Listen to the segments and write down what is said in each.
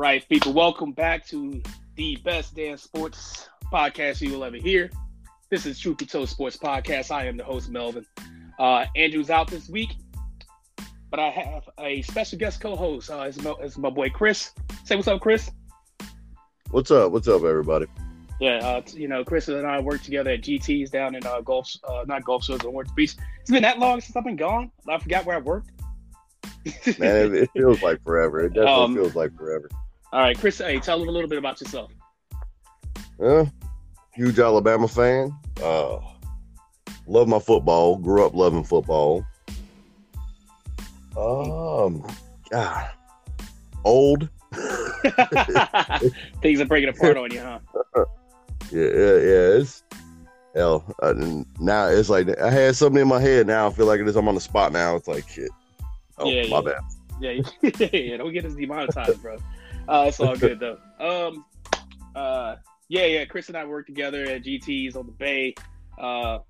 Right, people, welcome back to the best damn sports podcast you will ever hear. This is Truth Be Told Sports Podcast. I am the host, Melvin. Andrew's out this week, but I have a special guest co-host. It's my boy, Chris. Say what's up, Chris. What's up? What's up, everybody? Yeah, Chris and I work together at GT's down in Orange Beach. It's been that long since I've been gone. I forgot where I worked. Man, it feels like forever. It definitely feels like forever. All right, Chris, hey, tell them a little bit about yourself. Huge Alabama fan. Love my football. Grew up loving football. Old. Things are breaking apart on you, huh? Yeah. Now it's like I had something in my head. Now I feel like it is. I'm on the spot now. It's like shit. Oh, my bad. Yeah. Don't get us demonetized, bro. It's all good though. Chris and I worked together at GT's on the Bay.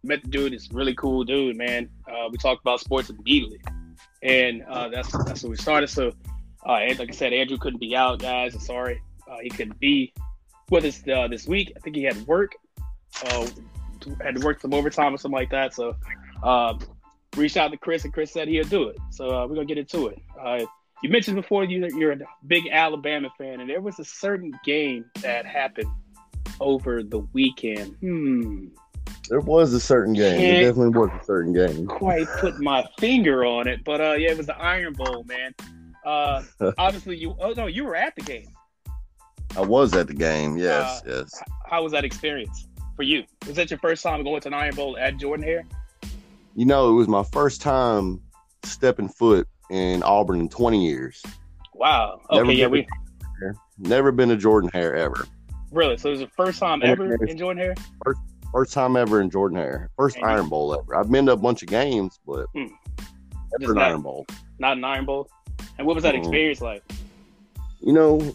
Met the dude. It's a really cool dude, man. We talked about sports immediately, and that's where we started. So, and like I said, Andrew couldn't be out, guys. I'm sorry, he couldn't be with us this week. I think he had work. Had to work some overtime or something like that. So, reached out to Chris, and Chris said he'll do it. So we're gonna get into it. You mentioned before you're a big Alabama fan, and there was a certain game that happened over the weekend. There was a certain game. It definitely was a certain game. Quite put my finger on it, but it was the Iron Bowl, man. Obviously, you were at the game. I was at the game. Yes, yes. How was that experience for you? Was that your first time going to an Iron Bowl at Jordan Hare? You know, it was my first time stepping foot in Auburn in 20 years. Wow. Okay, never been to Jordan Hare ever. Really? So it was the first time ever in Jordan Hare? First time ever in Jordan Hare. First Iron Bowl ever. I've been to a bunch of games, but never an Iron Bowl. Not an Iron Bowl? And what was that experience like? You know,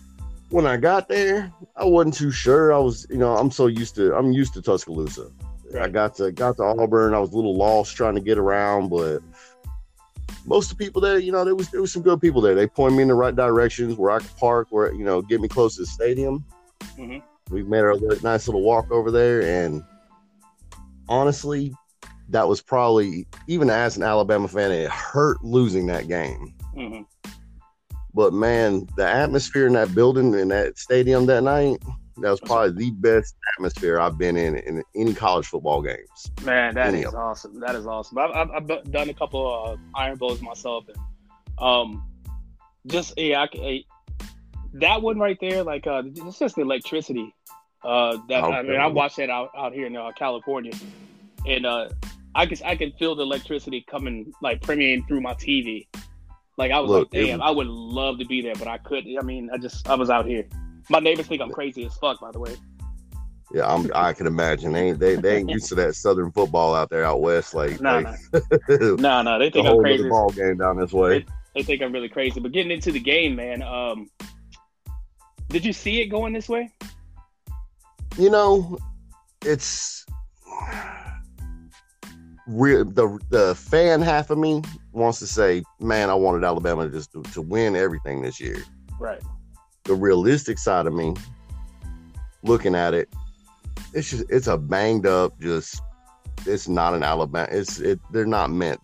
when I got there, I wasn't too sure. I was, I'm used to Tuscaloosa. Right. I got to Auburn. I was a little lost trying to get around, but most of the people there, there was some good people there. They pointed me in the right directions where I could park, where get me close to the stadium. Mm-hmm. We made our nice little walk over there, and honestly, that was probably, even as an Alabama fan, it hurt losing that game. Mm-hmm. But man, the atmosphere in that building, in that stadium that night, that was probably the best atmosphere I've been in any college football games. Man, that is awesome. That is awesome. I've done a couple of Iron Bowls myself. And, that one right there, like it's just the electricity. I watched that out here in California, and I can feel the electricity coming, like permeating through my TV. Like I was I would love to be there, but I couldn't. I mean, I was out here. My neighbors think I'm crazy as fuck, by the way. Yeah, I can imagine. They ain't used to that southern football out there out west. Like, no, they think I'm crazy. The ball game down this way. They think I'm really crazy. But getting into the game, man, did you see it going this way? You know, it's real. The fan half of me wants to say, man, I wanted Alabama just to win everything this year. Right. The realistic side of me, looking at it, it's a banged up. It's not an Alabama. They're not meant.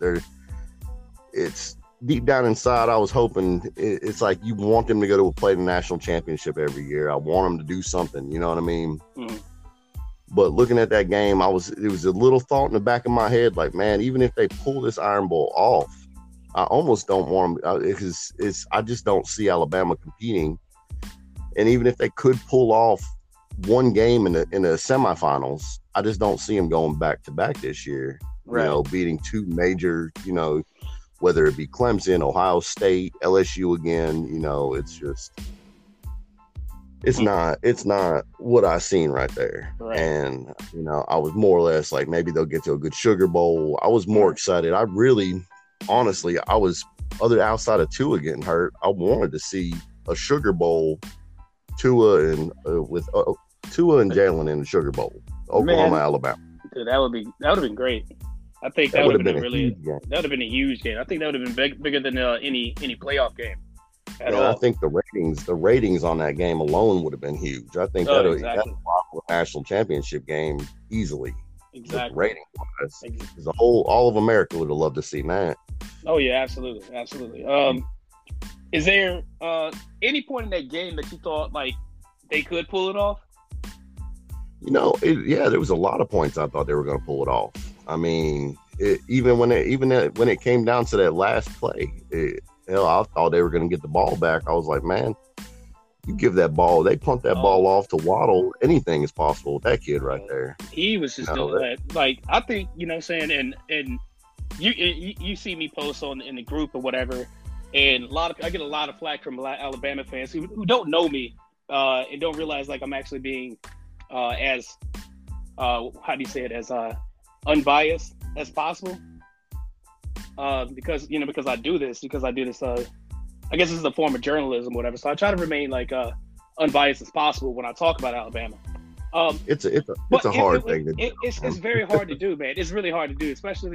It's deep down inside. I was hoping it's like you want them to go to play the national championship every year. I want them to do something. You know what I mean? Mm-hmm. But looking at that game, it was a little thought in the back of my head, like, man, even if they pull this Iron Bowl off, I almost don't want them because I just don't see Alabama competing. And even if they could pull off one game in the semifinals, I just don't see them going back to back this year. Right. Beating two major, whether it be Clemson, Ohio State, LSU again, it's just it's not what I seen right there. Right. And I was more or less like maybe they'll get to a good Sugar Bowl. I was more excited. I really, honestly, I was outside of Tua getting hurt. I wanted to see a Sugar Bowl. Tua and Jalen in the Sugar Bowl, Oklahoma, Alabama. Dude, that would have been great. I think that would have been a huge game. I think that would have been bigger than any playoff game. at all. I think the ratings on that game alone would have been huge. I think that would have been a national championship game easily. Exactly. Rating-wise. Exactly. The whole, all of America would have loved to see that. Oh, yeah, absolutely. Absolutely. Is there any point in that game that you thought, like, they could pull it off? You know, there was a lot of points I thought they were going to pull it off. I mean, even when it came down to that last play, I thought they were going to get the ball back. I was like, man, you give that ball. They punt that ball off to Waddle. Anything is possible with that kid right there. He was just doing that. Like, I think, you know what I'm saying, and you see me post in the group or whatever, and I get a lot of flack from Alabama fans who don't know me and don't realize, like, I'm actually being as unbiased as possible. Because I do this, I guess this is a form of journalism, whatever. So I try to remain unbiased as possible when I talk about Alabama. It's a hard thing to do. It's very hard to do, man. It's really hard to do, especially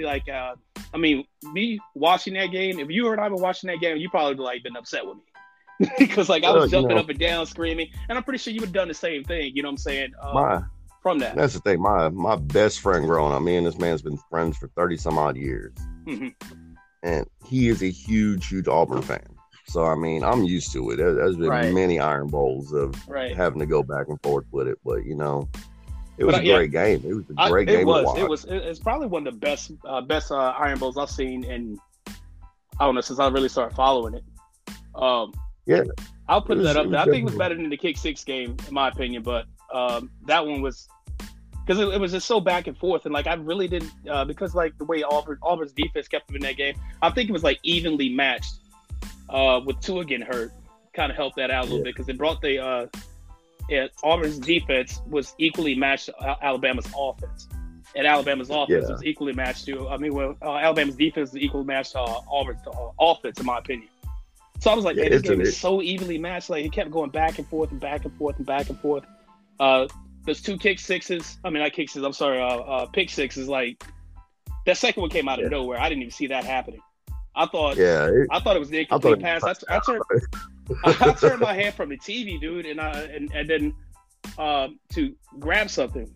me watching that game. If you and I were watching that game, you probably would been upset with me because I was jumping up and down, screaming, and I'm pretty sure you would have done the same thing. You know what I'm saying? From that, that's the thing. My best friend growing up, me and this man's been friends for 30 some odd years. Mm-hmm. And he is a huge Auburn fan. So, I mean, I'm used to it. There's been many Iron Bowls of having to go back and forth with it. But, you know, it was a great game. It was a great game to watch. It's probably one of the best Iron Bowls I've seen in, I don't know, since I really started following it. I'll put that up there. I think it was better than the Kick Six game, in my opinion. But that one was – because it was just so back and forth. And, I really didn't because, the way Auburn's defense kept them in that game, I think it was, evenly matched. With Tua getting hurt, kind of helped that out a little bit because it brought the Auburn's defense was equally matched to Alabama's offense, and Alabama's offense was equally matched to. Alabama's defense is equally matched to Auburn's offense, in my opinion. So I was like, "Man, this game is so evenly matched. It kept going back and forth and back and forth and back and forth." Those two kick sixes. I mean, not kick sixes. I'm sorry, pick sixes. That second one came out of nowhere. I didn't even see that happening. I thought it was the incomplete pass. I turned my hand from the TV, dude, and then to grab something,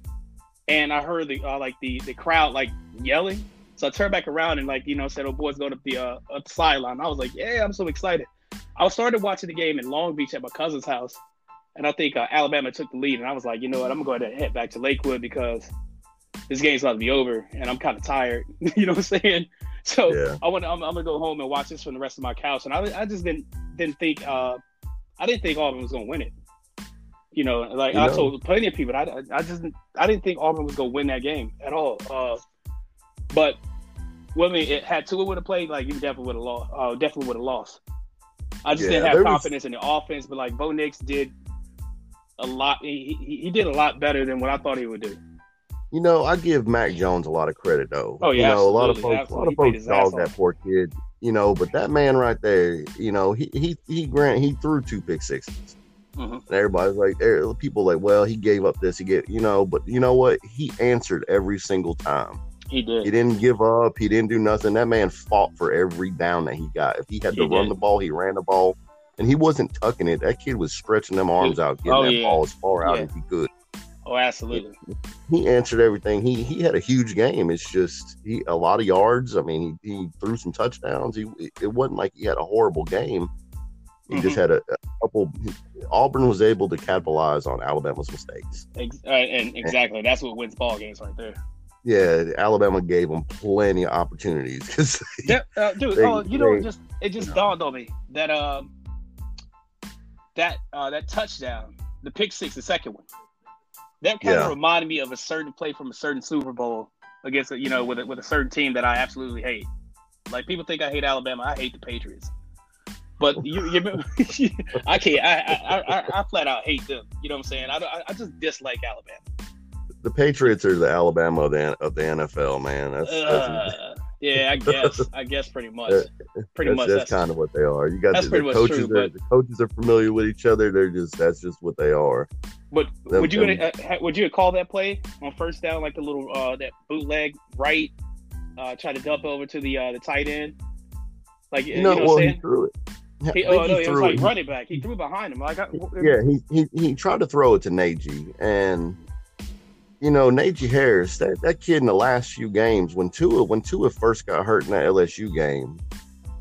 and I heard the crowd yelling. So I turned back around and said, "Oh, boys, going up the sideline." I was like, "Yeah, I'm so excited." I started watching the game in Long Beach at my cousin's house, and I think Alabama took the lead, and I was like, "You know what? I'm going to head back to Lakewood because this game's about to be over, and I'm kind of tired." You know what I'm saying? So I'm gonna go home and watch this from the rest of my couch, and I just didn't think I didn't think Auburn was gonna win it. You know, I told plenty of people, I didn't think Auburn was gonna win that game at all. But had Tua would have played, you definitely would have lost. I just didn't have confidence in the offense, but Bo Nix did a lot. He did a lot better than what I thought he would do. You know, I give Mac Jones a lot of credit, though. Oh, yeah, a lot of folks dog that poor kid. You know, but that man right there, you know, he threw two pick sixes, and everybody's well, he gave up this, but you know what? He answered every single time. He did. He didn't give up. He didn't do nothing. That man fought for every down that he got. If he had to run the ball, he ran the ball, and he wasn't tucking it. That kid was stretching them arms out, getting ball as far out as he could. Oh, absolutely. He answered everything. He had a huge game. It's just a lot of yards. I mean, he threw some touchdowns. It wasn't like he had a horrible game. He just had a couple. Auburn was able to capitalize on Alabama's mistakes. Exactly. That's what wins ball games right there. Yeah, Alabama gave them plenty of opportunities. It just dawned on me that that touchdown, the pick six, the second one. That kind of reminded me of a certain play from a certain Super Bowl against, with a certain team that I absolutely hate. People think I hate Alabama. I hate the Patriots. But you I can't. I flat out hate them. You know what I'm saying? I just dislike Alabama. The Patriots are the Alabama of the NFL, man. That's I guess pretty much. That's kind of what they are. You got the coaches. True, the coaches are familiar with each other. That's just what they are. But would you call that play on first down the little that bootleg right, try to dump over to the tight end? You know what I'm saying? He threw it. He was like running back. He threw behind him. He tried to throw it to Najee, and Najee Harris, that kid in the last few games when Tua first got hurt in that LSU game,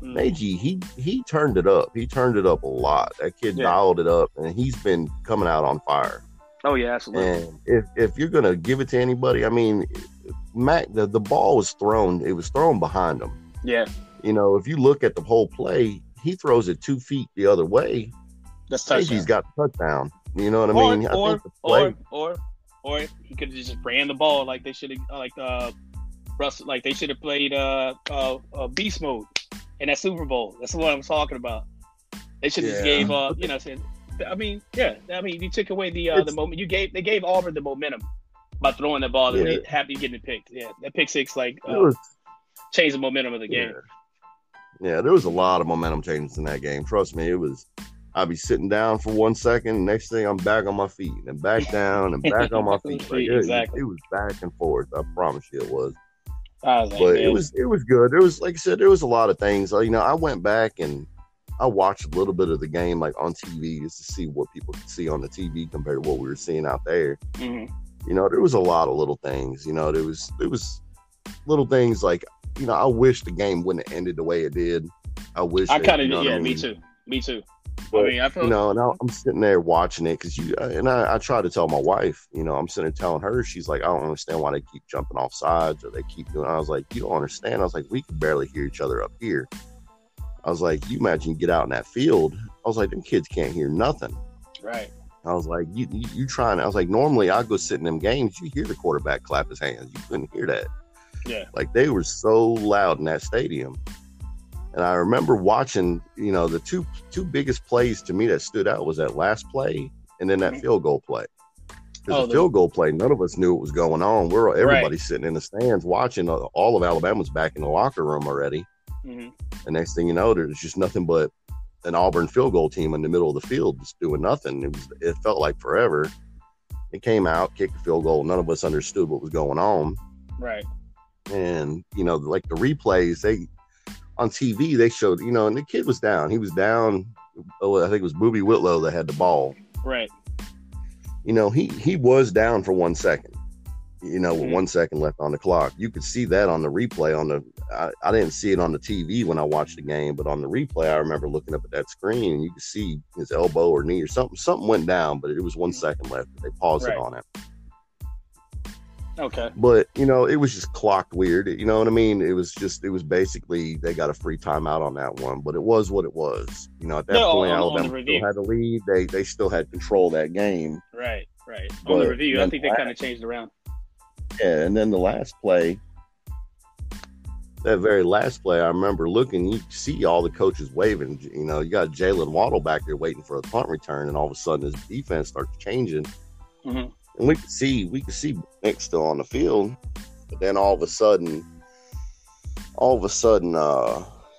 Najee he turned it up. He turned it up a lot. That kid dialed it up, and he's been coming out on fire. Oh yeah, absolutely. And if you're gonna give it to anybody, I mean, Mac, the ball was thrown. It was thrown behind him. Yeah. If you look at the whole play, he throws it 2 feet the other way. That's touchdown. Najee's got the touchdown. You know what I mean? I think the play, or he could have just ran the ball like they should have, they should have played beast mode in that Super Bowl. That's what I'm talking about. They should have just gave up. You took away the moment they gave Auburn the momentum by throwing the ball and they happy getting picked. Yeah, that pick six changed the momentum of the game. Yeah, there was a lot of momentum changes in that game. Trust me, it was. I'd be sitting down for 1 second. Next thing, I'm back on my feet and back down and back on my feet. Like, it was back and forth. I promise you, it was. It was good. There was, like I said, there was a lot of things. I went back and I watched a little bit of the game, like on TV, just to see what people could see on the TV compared to what we were seeing out there. Mm-hmm. There was a lot of little things. There was little things like. I wish the game wouldn't have ended the way it did. I wish. I kind of Me too. But, I feel and I'm sitting there watching it because I try to tell my wife. I'm sitting there telling her. She's like, I don't understand why they keep jumping off sides or they keep doing. I was like, you don't understand. I was like, we can barely hear each other up here. I was like, you imagine you get out in that field. I was like, them kids can't hear nothing. Right. I was like, you trying? I was like, normally I go sit in them games. You hear the quarterback clap his hands. You couldn't hear that. Yeah, like they were so loud in that stadium, and I remember watching. The two biggest plays to me that stood out was that last play and then that field goal play. Because the field goal play, none of us knew what was going on. Everybody sitting in the stands watching. All of Alabama's back in the locker room already. Mm-hmm. The next thing you know, there's just nothing but an Auburn field goal team in the middle of the field just doing nothing. It felt like forever. It came out, kicked the field goal. None of us understood what was going on. Right. And like the replays, they on TV they showed and the kid was down. He was down. I think it was Boobie Whitlow that had the ball. Right. He was down for 1 second. With 1 second left on the clock, you could see that on the replay. I didn't see it on the TV when I watched the game, but on the replay, I remember looking up at that screen and you could see his elbow or knee or something. Something went down, but it was 1 second left. They paused it on it. Okay. But, it was just clocked weird. You know what I mean? It was basically they got a free timeout on that one, but it was what it was. At that point, Alabama still had the lead. They still had control of that game. Right. But on the review, I think they kind of changed around. Yeah, and then the last play, that very last play, I remember looking, you see all the coaches waving. You got Jalen Waddle back there waiting for a punt return, and all of a sudden his defense starts changing. Mm-hmm. And we could see Nick still on the field, but then all of a sudden,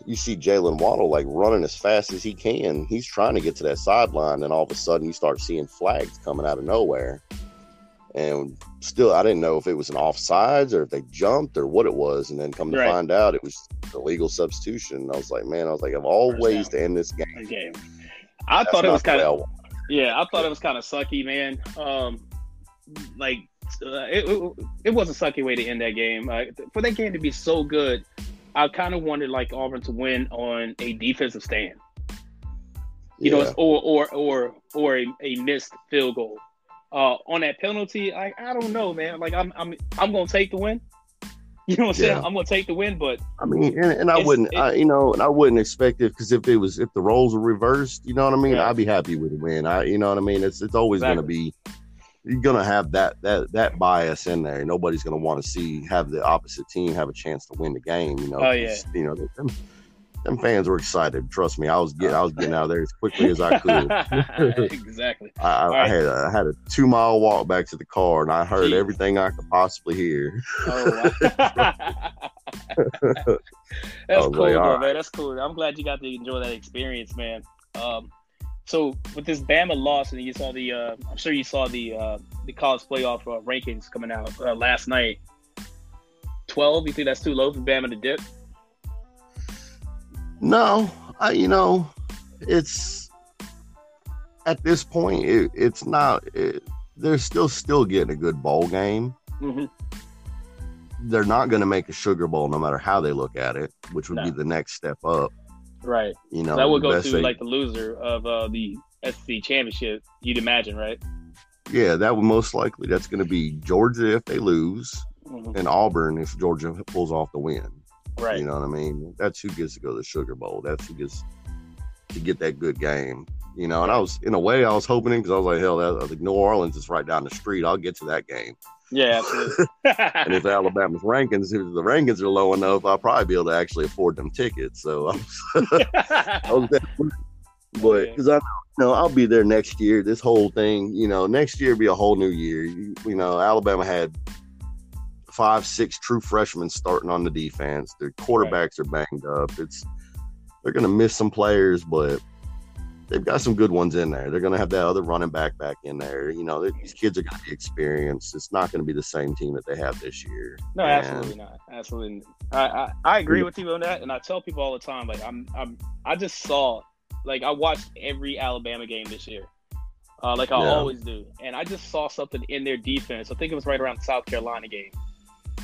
you see Jalen Waddle like running as fast as he can. He's trying to get to that sideline, and all of a sudden, you start seeing flags coming out of nowhere. And still, I didn't know if it was an offsides or if they jumped or what it was. And then come to find out, it was illegal substitution. And I was like, man, of all ways to end this game. I thought it was kind of it was kind of sucky, man. It was a sucky way to end that game. For that game to be so good, I kind of wanted Auburn to win on a defensive stand, or a missed field goal. On that penalty, I don't know, man. I'm gonna take the win. You know what I'm saying? I'm gonna take the win, but I mean, I wouldn't expect it because if the roles were reversed, you know what I mean? Yeah. I'd be happy with the win. You know what I mean? It's always gonna be. You're gonna have that bias in there. Nobody's gonna want to have the opposite team have a chance to win the game. Them fans were excited. Trust me, I was getting out of there as quickly as I could. Exactly. I had a 2-mile walk back to the car, and I heard everything I could possibly hear. Oh, wow. That's cool, man. That's cool. I'm glad you got to enjoy that experience, man. So with this Bama loss, and you saw the college playoff rankings coming out last night. 12, you think that's too low for Bama to dip? No, it's at this point, it's not. They're still getting a good bowl game. Mm-hmm. They're not going to make a Sugar Bowl, no matter how they look at it, which would be the next step up. Right. You know, so that would go to like the loser of the SEC championship. You'd imagine, right? Yeah, that would most likely. That's going to be Georgia if they lose, mm-hmm. and Auburn if Georgia pulls off the win. Right. You know what I mean? That's who gets to go to the Sugar Bowl. That's who gets to get that good game. You know, and I was, in a way, I was hoping it because I was like, hell, I think New Orleans is right down the street. I'll get to that game. Yeah, absolutely. And if the Alabama's rankings are low enough, I'll probably be able to actually afford them tickets. So I was, but because I know I'll be there next year. This whole thing, you know, next year be a whole new year. You know, Alabama had 5-6 true freshmen starting on the defense. Their quarterbacks are banged up. They're going to miss some players, but they've got some good ones in there. They're going to have that other running back in there. You know, these kids are going to be experienced. It's not going to be the same team that they have this year. No, absolutely not. Absolutely. I agree with you on that, and I tell people all the time, like, I just saw, like, I watched every Alabama game this year, like I always do, and I just saw something in their defense. I think it was right around the South Carolina game.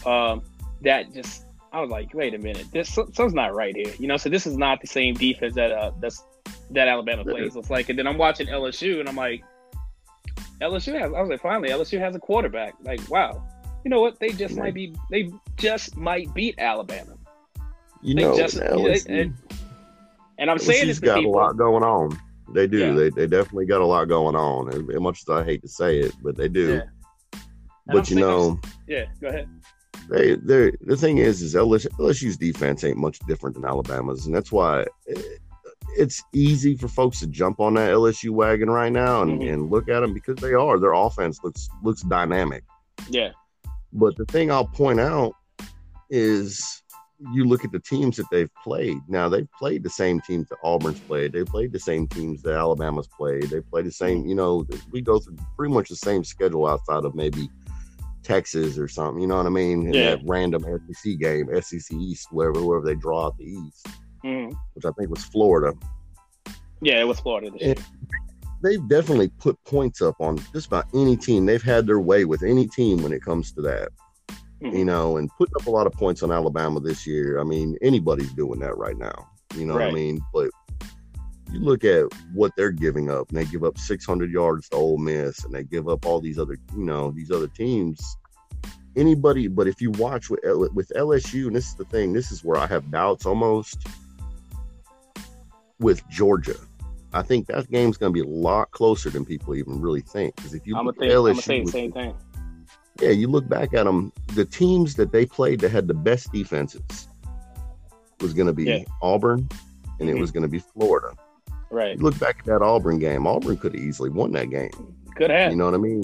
That just, I was like, wait a minute, something's not right here. You know, so this is not the same defense that Alabama plays. It's like, and then I'm watching LSU, and I'm like, finally, LSU has a quarterback. Like, wow, you know what? They just might beat Alabama. And I'm saying this to people. LSU's got a lot going on. They do. Yeah. They definitely got a lot going on. As much as I hate to say it, but they do. Yeah. But go ahead. The thing is LSU's defense ain't much different than Alabama's, and that's why. It's easy for folks to jump on that LSU wagon right now and look at them because they are. Their offense looks dynamic. Yeah. But the thing I'll point out is you look at the teams that they've played. Now, they've played the same teams that Auburn's played. They played the same teams that Alabama's played. They play the same, you know, we go through pretty much the same schedule outside of maybe Texas or something. You know what I mean? And that random SEC game, SEC East, wherever they draw at the East. Mm-hmm. Which I think was Florida. Yeah, it was Florida this year. They've definitely put points up on just about any team. They've had their way with any team when it comes to that. Mm-hmm. You know, and putting up a lot of points on Alabama this year. I mean, anybody's doing that right now. You know what I mean? But you look at what they're giving up, and they give up 600 yards to Ole Miss, and they give up all these other, you know, these other teams. Anybody, but if you watch with LSU, and this is the thing, this is where I have doubts almost. With Georgia, I think that game's going to be a lot closer than people even really think. Because if you look at LSU, I'm gonna say the same thing. Yeah, you look back at them, the teams that they played that had the best defenses was going to be Auburn, and it was going to be Florida. Right. You look back at that Auburn game. Auburn could have easily won that game. Could have. You know what I mean?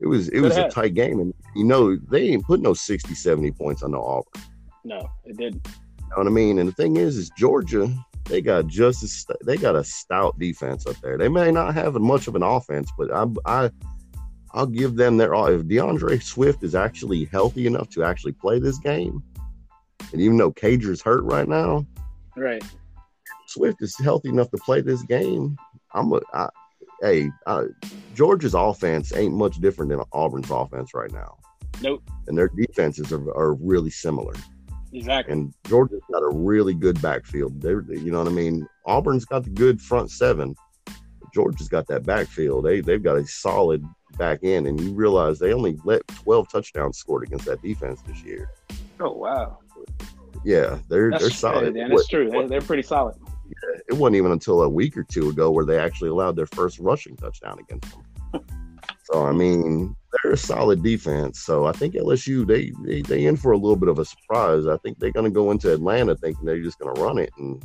It was a tight game, and you know they didn't put no 60, 70 points on the Auburn. No, it didn't. You know what I mean? And the thing is Georgia. They got they got a stout defense up there. They may not have much of an offense, but I'll give them their all. If DeAndre Swift is actually healthy enough to actually play this game, and even though Cager's hurt right now, right? Swift is healthy enough to play this game. Georgia's offense ain't much different than Auburn's offense right now. Nope. And their defenses are really similar. Exactly. And Georgia's got a really good backfield. You know what I mean? Auburn's got the good front seven. Georgia's got that backfield. They've got a solid back end, and you realize they only let 12 touchdowns scored against that defense this year. Oh, wow. Yeah, they're solid. Yeah, that's true. They're pretty solid. Yeah, it wasn't even until a week or two ago where they actually allowed their first rushing touchdown against them. So, I mean, they're a solid defense. So, I think LSU, they in for a little bit of a surprise. I think they're going to go into Atlanta thinking they're just going to run it. And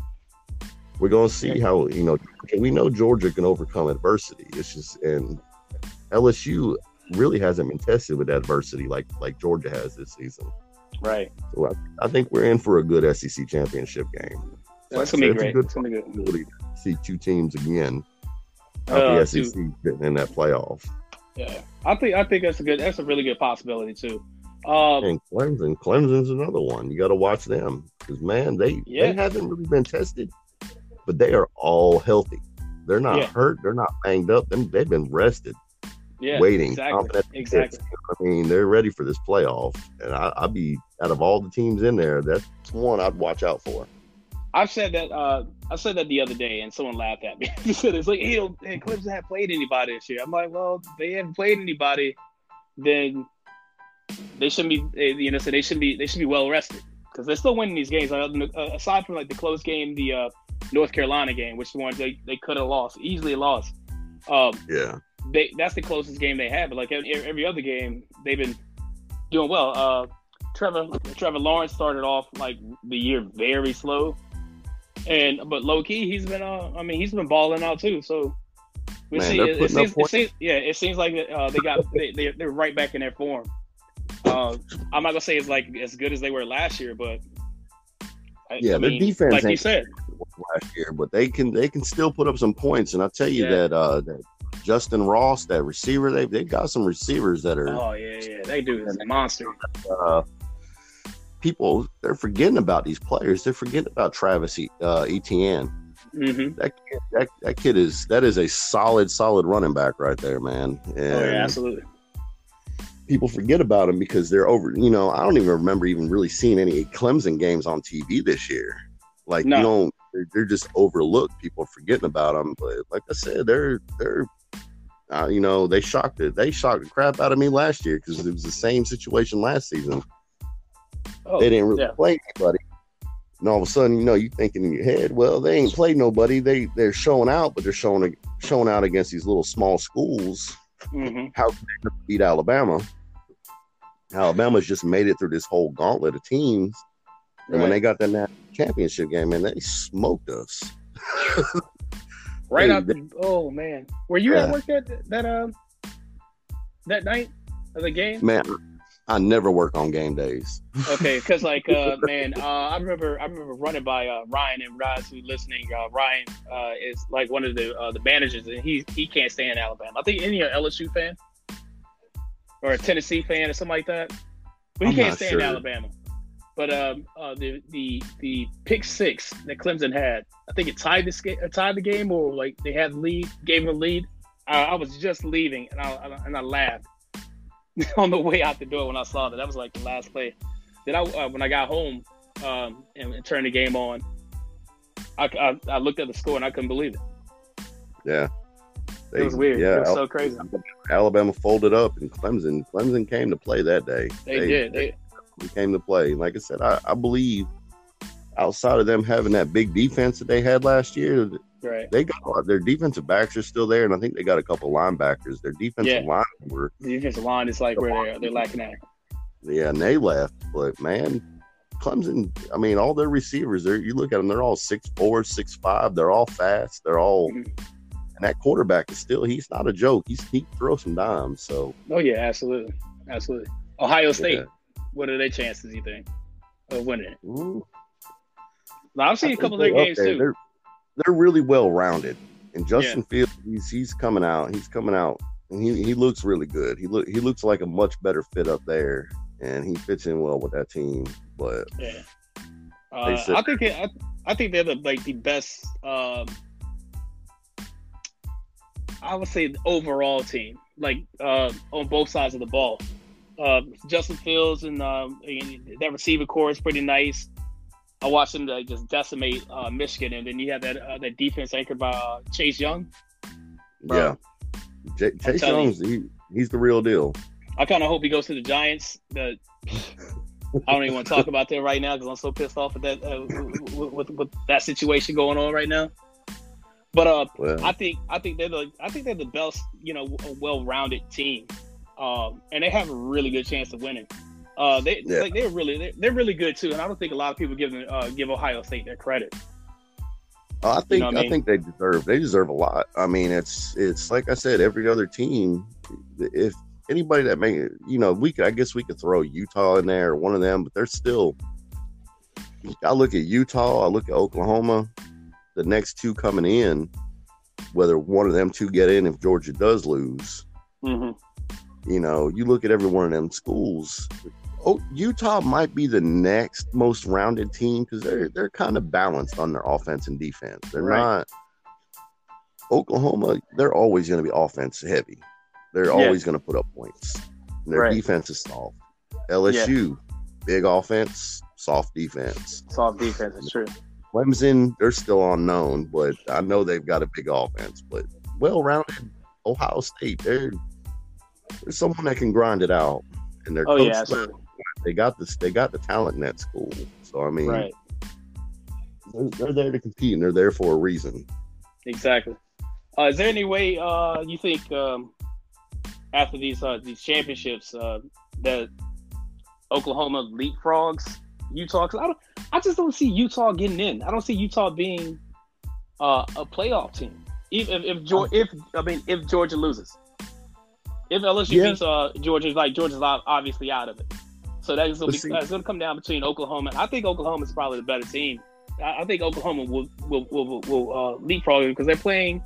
we're going to see how, you know, we know Georgia can overcome adversity. It's just, and LSU really hasn't been tested with adversity like Georgia has this season. Right. So, I think we're in for a good SEC championship game. That's going to be great. It's going to be good. See two teams again out the SEC getting in that playoff. Yeah, I think that's a really good possibility too. And Clemson's another one. You got to watch them because man, they haven't really been tested but they are all healthy. They're not hurt. They're not banged up. They've been rested, waiting. Exactly. I mean, they're ready for this playoff. And I'd be, out of all the teams in there, that's one I'd watch out for. I've said that the other day, and someone laughed at me. He said, it's like, hey, Clemson haven't played anybody this year. I'm like, well, they haven't played anybody, then they shouldn't be, so they should be well rested, because they're still winning these games. Aside from like the close game, the North Carolina game, which one they could have lost, easily lost. That's the closest game they had. But like every other game, they've been doing well. Trevor Lawrence started off like the year very slow, but low key he's been he's been balling out too. So we see. It seems like they're right back in their form. I'm not gonna say it's like as good as they were last year, but their defense, like you said, last year, but they can still put up some points. And I tell you that Justin Ross, that receiver, they've got some receivers that are. Oh yeah, they do. It's a monster. People, they're forgetting about these players. They're forgetting about Travis Etienne. Mm-hmm. That kid is a solid running back right there, man. And absolutely. People forget about him because they're over. I don't even remember even really seeing any Clemson games on TV this year. Like no. You don't. They're just overlooked. People are forgetting about them. But like I said, they're. They shocked the crap out of me last year because it was the same situation last season. They didn't really play anybody, and all of a sudden, you thinking in your head, well, they ain't played nobody. They're showing out, but they're showing out against these little small schools. Mm-hmm. How could they beat Alabama? Alabama's just made it through this whole gauntlet of teams, and when they got that national championship game, man, they smoked us. Oh man, were you at work that night of the game? Man, I never work on game days. Okay, because I remember running by Ryan, and Ryan's who's listening. Ryan is like one of the managers, and he can't stand Alabama. I think any LSU fan or a Tennessee fan or something like that, but he can't stand Alabama. But the pick six that Clemson had, I think it tied the game, or like they had the lead, gave them a lead. I was just leaving, and I laughed on the way out the door when I saw that. That was like the last play. Then when I got home and turned the game on, I looked at the score and I couldn't believe it. Yeah, it was weird. Yeah, it was so crazy. Alabama folded up, and Clemson came to play that day. They did. They came to play. Like I said, I believe outside of them having that big defense that they had last year, they got their defensive backs are still there, and I think they got a couple linebackers. Their defensive line is like where they're lacking at. Yeah, and they left. But man, Clemson, I mean, all their receivers, you look at them, they're all 6'4", 6'5", they're all fast, they're all and that quarterback is still, he's not a joke. He throws some dimes. So absolutely. Ohio State. Yeah. What are their chances, you think, of winning? Ooh. Now, I've seen a couple of their games, too. They're really well-rounded. And Justin Fields, he's coming out. He's coming out, and he looks really good. He looks like a much better fit up there, and he fits in well with that team. But I think they're the best, I would say, the overall team, on both sides of the ball. Justin Fields and that receiver core is pretty nice. I watched them just decimate Michigan, and then you have that defense anchored by Chase Young. Bro, yeah, Chase Young, he's the real deal. I kind of hope he goes to the Giants. I don't even want to talk about that right now because I'm so pissed off at that with that situation going on right now. But I think they're the best, well-rounded team. And they have a really good chance of winning. They're really good too, and I don't think a lot of people give Ohio State their credit. I think they deserve a lot. I mean, it's like I said, every other team. If anybody that may, I guess we could throw Utah in there, one of them, but they're still. I look at Utah. I look at Oklahoma. The next two coming in, whether one of them two get in, if Georgia does lose. Mm-hmm. You look at every one of them schools, Utah might be the next most rounded team because they're kind of balanced on their offense and defense. They're not Oklahoma. They're always going to be offense heavy. They're always going to put up points. Their defense is soft. LSU, big offense, soft defense. Soft defense is true. Clemson, they're still unknown, but I know they've got a big offense. But well-rounded Ohio State, they're someone that can grind it out. And they're they got the talent in that school. So I mean, they're there to compete, and they're there for a reason. Exactly. Is there any way you think after these championships that Oklahoma leapfrogs Utah? Because I just don't see Utah getting in. I don't see Utah being a playoff team. If Georgia loses. If LSU beats Georgia, Georgia's obviously out of it. So that's going to come down between Oklahoma. I think Oklahoma's probably the better team. I think Oklahoma will leapfrog because they're playing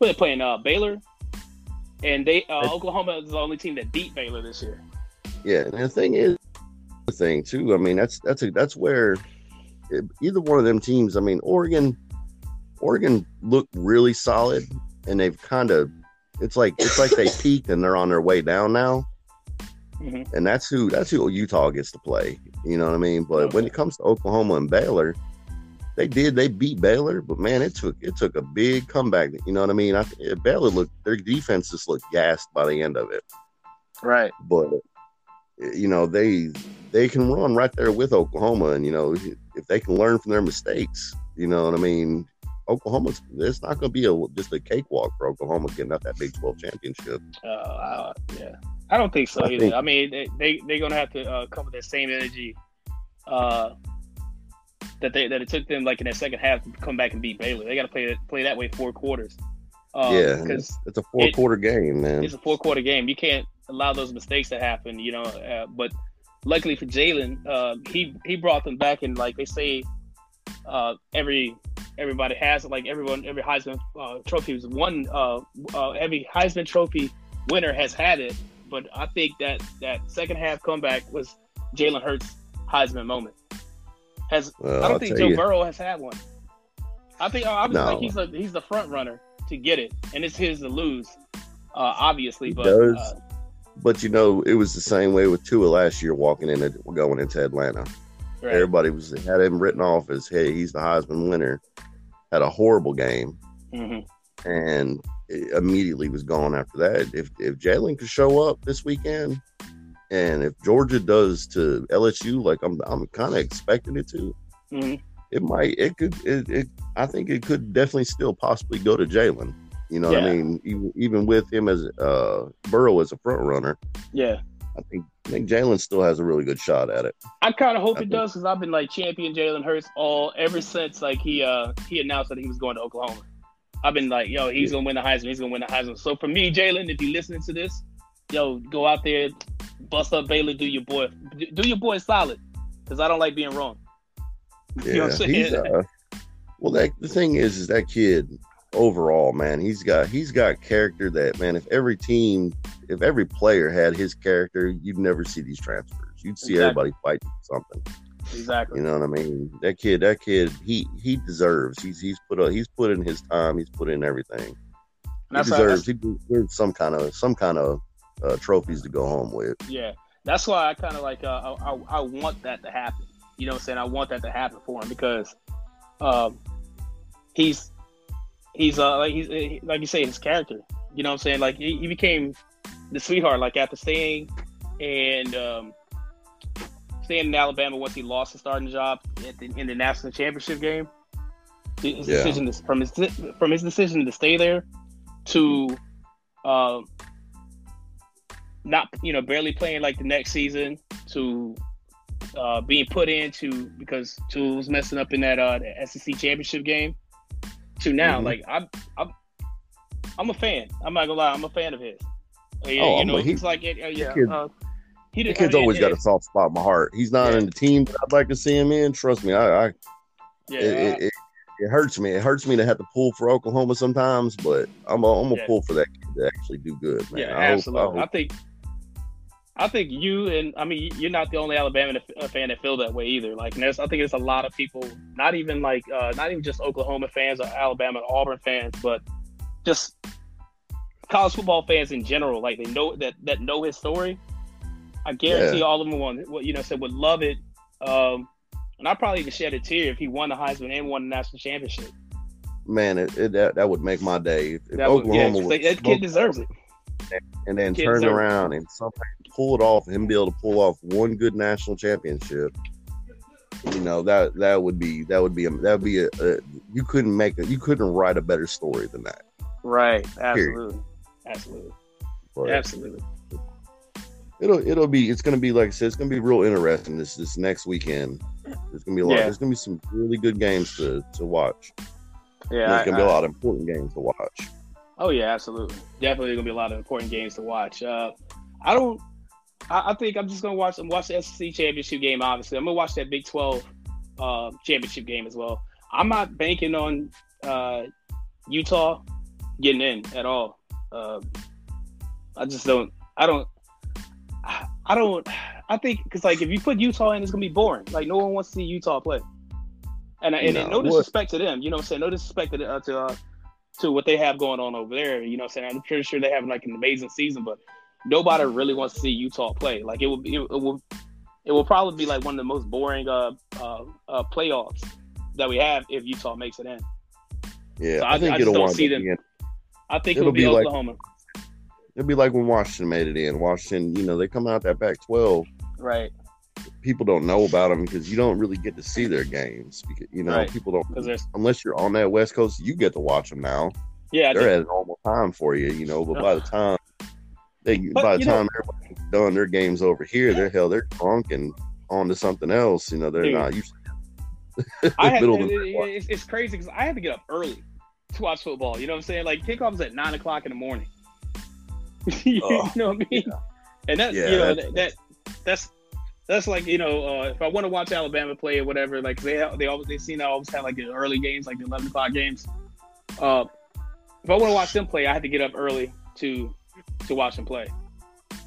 Baylor, and Oklahoma is the only team that beat Baylor this year. Yeah, and the thing too. I mean, that's where either one of them teams. I mean, Oregon looked really solid, and they've kind of. It's like they peaked and they're on their way down now, and that's who Utah gets to play. You know what I mean? But when it comes to Oklahoma and Baylor, they beat Baylor, but man, it took a big comeback. You know what I mean? Baylor their defense just looked gassed by the end of it, right? But you know they can run right there with Oklahoma, and you know if they can learn from their mistakes, you know what I mean. Oklahoma's. It's not going to be just a cakewalk for Oklahoma getting up that Big 12 championship. I don't think so either. I mean, they're going to have to cover that same energy that it took them like in that second half to come back and beat Baylor. They got to play that way four quarters. Because it's a four-quarter game, man. It's a four-quarter game. You can't allow those mistakes to happen, you know. But luckily for Jalen, he brought them back, and like they say, everybody has it. Like every Heisman trophy was won. Every Heisman trophy winner has had it. But I think that second half comeback was Jalen Hurts' Heisman moment. I don't think Joe Burrow has had one. I think he's the front runner to get it, and it's his to lose, obviously. But you know, it was the same way with Tua last year going into Atlanta. Right. Everybody had him written off as, hey, he's the Heisman winner. Had a horrible game, and immediately was gone after that. If Jalen could show up this weekend, and if Georgia does to LSU like I'm kind of expecting it to, I think it could definitely still possibly go to Jalen. You know what I mean? Even with him as Burrow as a front runner, I think Jalen still has a really good shot at it. I kind of hope it does because I've been like champion Jalen Hurts ever since like he announced that he was going to Oklahoma. I've been like, yo, he's gonna win the Heisman. He's gonna win the Heisman. So for me, Jalen, if you're listening to this, yo, go out there, bust up Baylor, do your boy solid because I don't like being wrong. Yeah, you know what I'm saying? The thing is that kid overall, man, he's got character that, man, if every player had his character, you'd never see these transfers. You'd see everybody fighting for something. Exactly. You know what I mean? That kid, he deserves. He's put in his time. He's put in everything. He deserves some kind of trophies to go home with. Yeah, that's why I kind of like I want that to happen. You know what I'm saying? I want that to happen for him because he's like you say, his character. You know what I'm saying? Like he became the sweetheart, like after staying in Alabama once he lost his starting job in the national championship game. His decision to stay there to not, you know, barely playing like the next season to being put into because Tua was messing up in that the SEC championship game to now, like I'm a fan. I'm not gonna lie, I'm a fan of his. The kid's always got a soft spot in my heart. He's not in the team that I'd like to see him in. Trust me, it hurts me. It hurts me to have to pull for Oklahoma sometimes, but I'm gonna pull for that kid to actually do good, man. Yeah, absolutely. I hope, I think I think you and I mean you're not the only Alabama fan that feel that way either. Like, and I think there's a lot of people, not even like not even just Oklahoma fans or Alabama and Auburn fans, but just college football fans in general. Like, they know that know his story. I guarantee all of them would love it. And I probably even shed a tear if he won the Heisman and won the national championship. Man, that would make my day. If Oklahoma would, that kid deserves it. And then turn around and somehow pull it off, him be able to pull off one good national championship. You know, that would be you couldn't write a better story than that. Right. Absolutely. Period. Absolutely. But absolutely. It's gonna be like I said, it's gonna be real interesting this next weekend. There's gonna be a lot. There's gonna be some really good games to watch. Yeah. There's gonna be a lot of important games to watch. Oh yeah, absolutely. Definitely gonna be a lot of important games to watch. I think I'm just gonna watch the SEC championship game. Obviously, I'm gonna watch that Big 12 championship game as well. I'm not banking on Utah getting in at all. I think because like if you put Utah in, it's gonna be boring. Like no one wants to see Utah play. And no disrespect to them, you know what I'm saying? No disrespect to what they have going on over there, you know what I'm saying? I'm pretty sure they have like an amazing season, but nobody really wants to see Utah play. Like it will probably be like one of the most boring playoffs that we have if Utah makes it in. Yeah, so I think it'll don't see them. I think it'll be Oklahoma. Like, it'll be like when Washington made it in. Washington, you know, they come out that Pac-12. Right. People don't know about them because you don't really get to see their games. Because, you know, people don't unless you're on that West Coast, you get to watch them now. Yeah, they're at a normal time for you, you know. But by the time everybody's done their games over here, they're drunk and on to something else. You know, they're not usually. It's crazy because I had to get up early to watch football. You know what I'm saying? Like kickoff is at 9:00 in the morning. You know what I mean? Yeah. And that's like, you know, if I want to watch Alabama play or whatever, like they always have like the early games, like the 11:00 games. If I want to watch them play, I have to get up early to watch them play.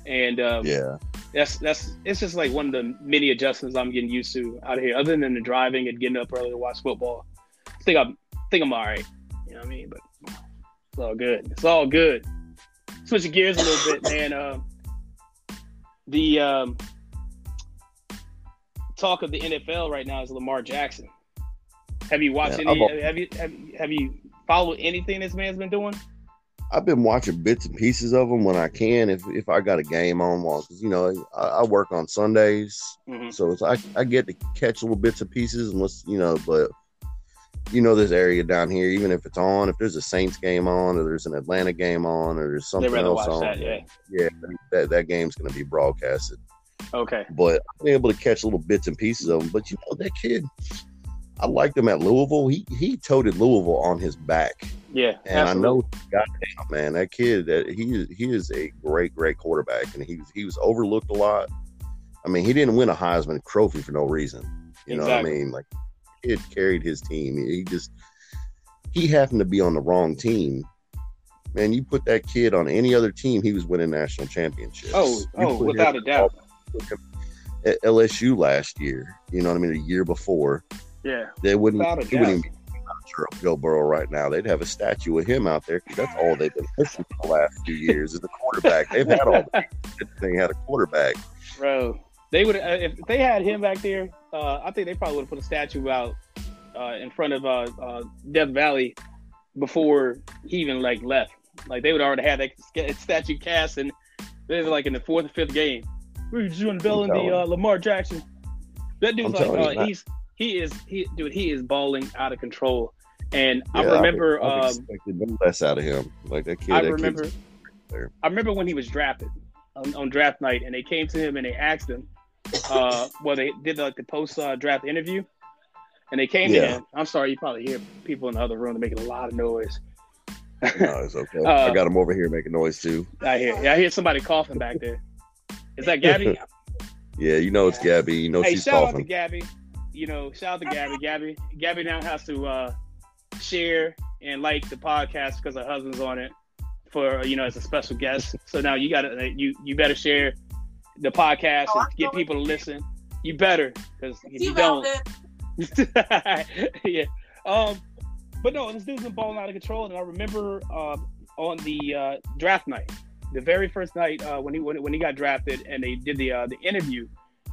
And it's just like one of the many adjustments I'm getting used to out here. Other than the driving and getting up early to watch football, I think I'm all right. You know what I mean? But it's all good. It's all good. Switching gears a little bit, man. The talk of the NFL right now is Lamar Jackson. Have you watched any? Have you followed anything this man's been doing? I've been watching bits and pieces of him when I can. If I got a game on, because you know I work on Sundays, so it's I get to catch little bits and pieces, unless you know. But you know this area down here, even if it's on, if there's a Saints game on, or there's an Atlanta game on, or there's something else on, that game's going to be broadcasted. Okay. But I've been able to catch little bits and pieces of him. But, you know, that kid, I liked him at Louisville. He toted Louisville on his back. Yeah, and absolutely. I know, goddamn, man, that kid, he is a great, great quarterback. And he was overlooked a lot. I mean, he didn't win a Heisman trophy for no reason. You know what I mean? Like, it carried his team. He happened to be on the wrong team. Man, you put that kid on any other team, he was winning national championships. Oh, without a doubt. At LSU last year, you know what I mean, the year before, they wouldn't be sure of Joe Burrow right now. They'd have a statue of him out there. That's all they've been missing for the last few years is the quarterback. They've had all the thing had a quarterback, bro. They would if they had him back there. I think they probably would have put a statue out in front of Death Valley before he even like left. Like they would already have that statue cast, and they were like in the fourth or fifth game. We were just unveiling the Lamar Jackson. That dude's he is balling out of control. And I remember I expected no less out of him. Like that kid. I remember when he was drafted on draft night, and they came to him and they asked him. They did like the post draft interview, and they came to him. I'm sorry, you probably hear people in the other room making a lot of noise. No, it's okay. I got him over here making noise too. I hear somebody coughing back there. Is that Gabby? Yeah, you know it's Gabby. You know she's shout coughing. Out to Gabby. You know, shout out to Gabby. Gabby now has to share and like the podcast because her husband's on it for, you know, as a special guest. So now you better share the podcast and get people to listen. You better, because if you don't, yeah. But no, this dude's been balling out of control. And I remember on the draft night, the very first night when he got drafted, and they did the interview,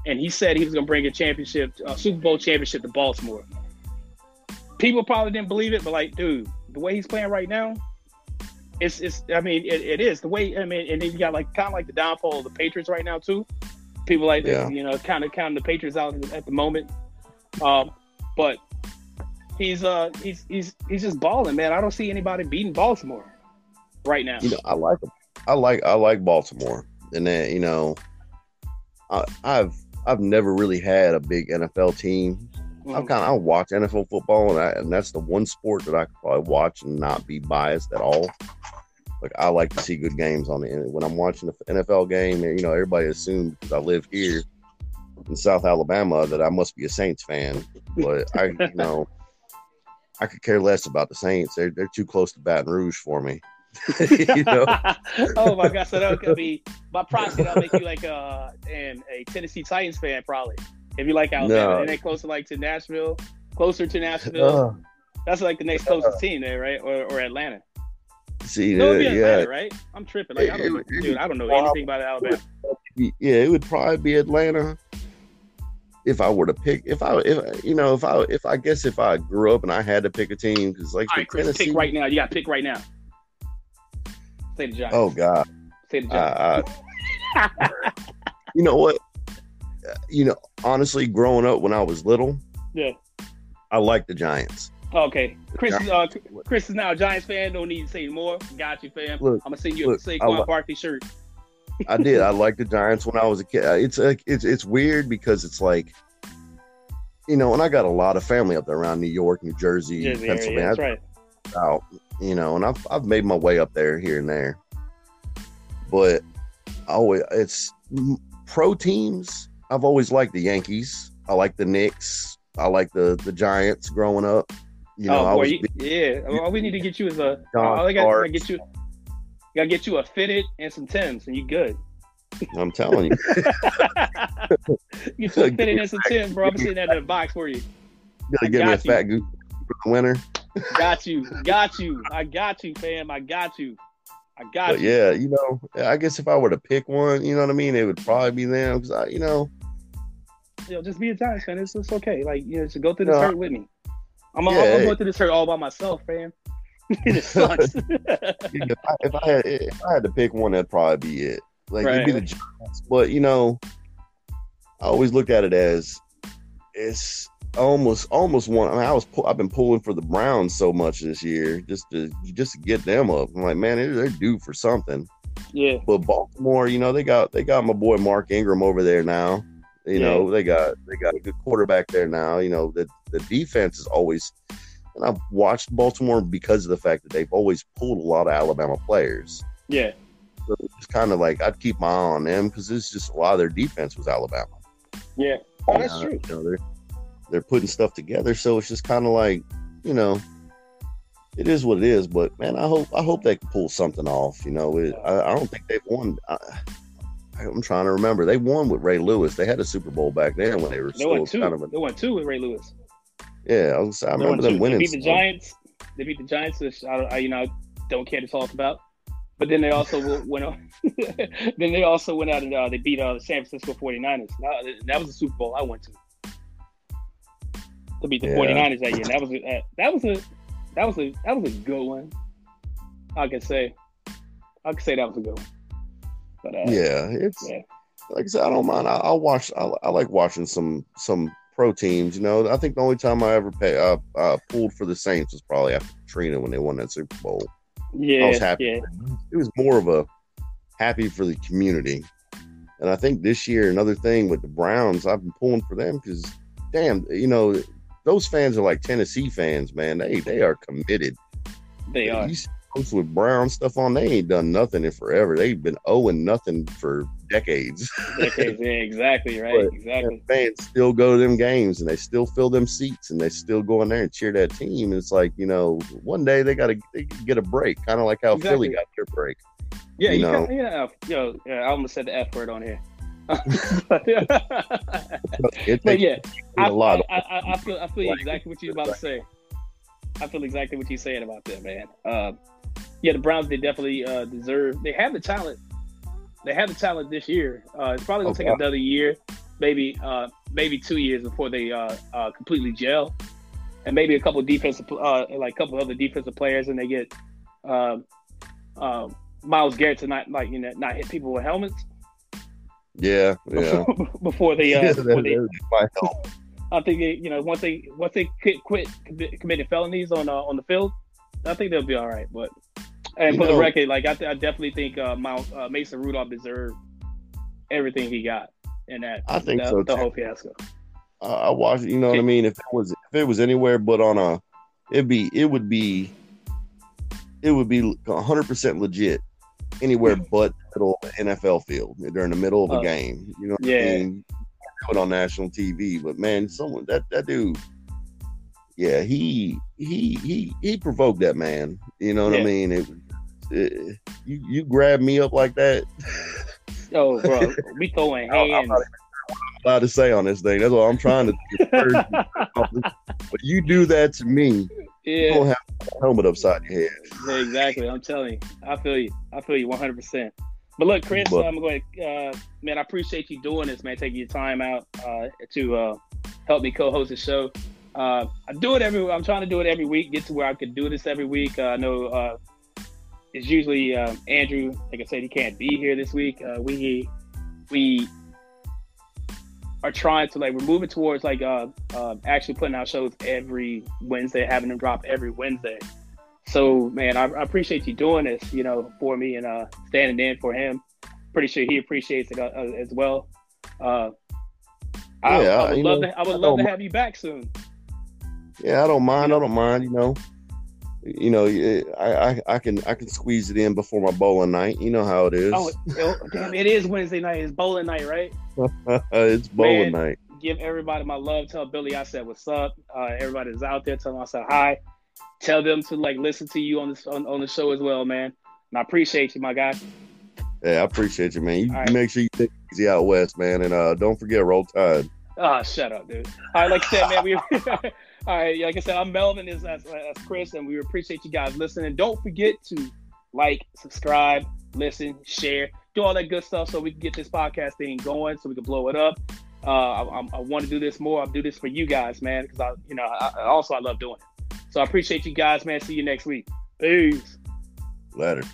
and he said he was going to bring a championship, Super Bowl championship to Baltimore. People probably didn't believe it, but like, dude, the way he's playing right now, it's. I mean, it is the way. I mean, and then you got like kind of like the downfall of the Patriots right now too. People like this, you know, kind of counting the Patriots out at the moment. But he's just balling, man. I don't see anybody beating Baltimore right now. You know, I like him. I like Baltimore, and that, you know, I've never really had a big NFL team. I watch NFL football, and that's the one sport that I could probably watch and not be biased at all. Like, I like to see good games on the end. When I'm watching the NFL game, you know, everybody assumes because I live here in South Alabama that I must be a Saints fan. But I could care less about the Saints. They're too close to Baton Rouge for me. You know? Oh my gosh! So that could be by proxy. That'll make you like a Tennessee Titans fan, probably. If you like Alabama, and they're closer to Nashville, That's like the next closest team there, right? Or Atlanta. See, no, it'd be Atlanta, right? I'm tripping. Like, I don't know anything about Alabama. Yeah, it would probably be Atlanta if I were to pick. If I grew up and I had to pick a team, because like, all right, Chris, Tennessee, pick right now. You got to pick right now. Say the Giants. Oh God. Say the Giants. You know what? You know, honestly, growing up when I was little, I liked the Giants. Okay, Chris is now a Giants fan. Don't need to say more. Got you, fam. Look, I'm gonna send you a Saquon Barkley shirt. I did. I liked the Giants when I was a kid. It's like it's weird because it's like, you know, and I got a lot of family up there around New York, New Jersey, Pennsylvania. Yeah, that's right. Out, you know, and I've made my way up there here and there, but it's pro teams. I've always liked the Yankees. I like the Knicks. I like the Giants growing up. You know, all we need to get you is a. All I got to get you. Gotta get you a fitted and some Timbs, and you good. I'm telling you. Get you a fitted and some Timbs, bro. I'm sitting that in a box for you. Gotta give me a fat goose for the winter. Got you. I got you, fam. I got you. But yeah, you know, I guess if I were to pick one, you know what I mean, it would probably be them. Because I, you know, just be a Giants fan. It's okay. Like, you know, just go through this hurt with me. I'm going through this hurt all by myself, fam. It sucks. If I had to pick one, that'd probably be it. Like, it'd be the Giants. But you know, I always looked at it as it's almost one. I mean, I've been pulling for the Browns so much this year just to get them up. I'm like, man, they're due for something. Yeah. But Baltimore, you know, they got my boy Mark Ingram over there now. You know, they got a good quarterback there now. You know, the defense is always, and I've watched Baltimore because of the fact that they've always pulled a lot of Alabama players. Yeah. So it's kind of like I'd keep my eye on them because it's just a lot of their defense was Alabama. Yeah, that's true. You know, they're putting stuff together, so it's just kind of like, you know, it is what it is. But man, I hope they can pull something off. You know, I don't think they've won. I'm trying to remember. They won with Ray Lewis. They had a Super Bowl back then when they were still kind of. They won two with Ray Lewis. Yeah, I remember them winning. They beat the Giants. Which I don't care to talk about. But then they also went on. Then they also went out and they beat the San Francisco 49ers. That was the Super Bowl I went to. To beat the 49ers that year. That was a good one. I could say that was a good one. But, like I said, I don't mind. I'll watch. I like watching some pro teams. You know, I think the only time I ever pulled for the Saints was probably after Katrina when they won that Super Bowl. Yeah, I was happy. Yeah. It was more of a happy for the community. And I think this year, another thing with the Browns, I've been pulling for them because, damn, you know, those fans are like Tennessee fans, man. They are committed. They are. You see folks with Brown stuff on, they ain't done nothing in forever. They've been 0-0 for decades. Yeah, exactly, right? But, exactly. Fans still go to them games, and they still fill them seats, and they still go in there and cheer that team. And it's like, you know, one day they get a break, kind of like how Philly got their break. Yeah, you know? I'm going to say the F word on here. But yeah, I feel exactly what you're about to say. I feel exactly what you're saying about that, man. Yeah, the Browns, they definitely deserve. They have the talent. They have the talent this year. It's probably gonna take another year, maybe 2 years before they completely gel, and maybe a couple of defensive, like a couple other defensive players, and they get Myles Garrett to not hit people with helmets. Yeah. Before they, I think they, once they quit committing felonies on the field, I think they'll be all right. But the record, I definitely think Mason Rudolph deserved everything he got in that. I think the whole fiasco. I watched. You know what I mean? If it was anywhere but on a, it would be 100% legit anywhere but the middle of an NFL field during the middle of a game. You know what I mean? Do it on national TV, but man, someone that dude. Yeah, he provoked that man. You know what I mean? It you grab me up like that. Oh, bro, we throwing hands. I'm not even allowed to say on this thing. That's what I'm trying to do. But you do that to me, you don't have a helmet upside your head. Yeah, exactly. I'm telling you, I feel you 100%. But look, Chris, I'm going. Man, I appreciate you doing this, man. Taking your time out to help me co-host the show. I do it every. I'm trying to do it every week. Get to where I could do this every week. I know it's usually Andrew. Like I said, he can't be here this week. We are trying to we're moving towards actually putting out shows every Wednesday, having them drop every Wednesday. So man, I appreciate you doing this. For me and standing in for him. Pretty sure he appreciates it as well. I would love to have you back soon. Yeah, I don't mind. I can squeeze it in before my bowling night. You know how it is. Oh, damn! It is Wednesday night. It's bowling night, right? It's bowling night. Give everybody my love. Tell Billy I said what's up. Everybody that's out there, tell them I said hi. Tell them to listen to you on this on the show as well, man. And I appreciate you, my guy. Yeah, I appreciate you, man. Make sure you take it easy out west, man, and don't forget Roll Tide. Ah, shut up, dude. All right, like I said, man, all right, like I said, I'm Melvin, that's Chris, and we appreciate you guys listening. Don't forget to like, subscribe, listen, share, do all that good stuff so we can get this podcast thing going, so we can blow it up. I want to do this more. I'll do this for you guys, man, because I love doing it. So I appreciate you guys, man. See you next week. Peace. Later.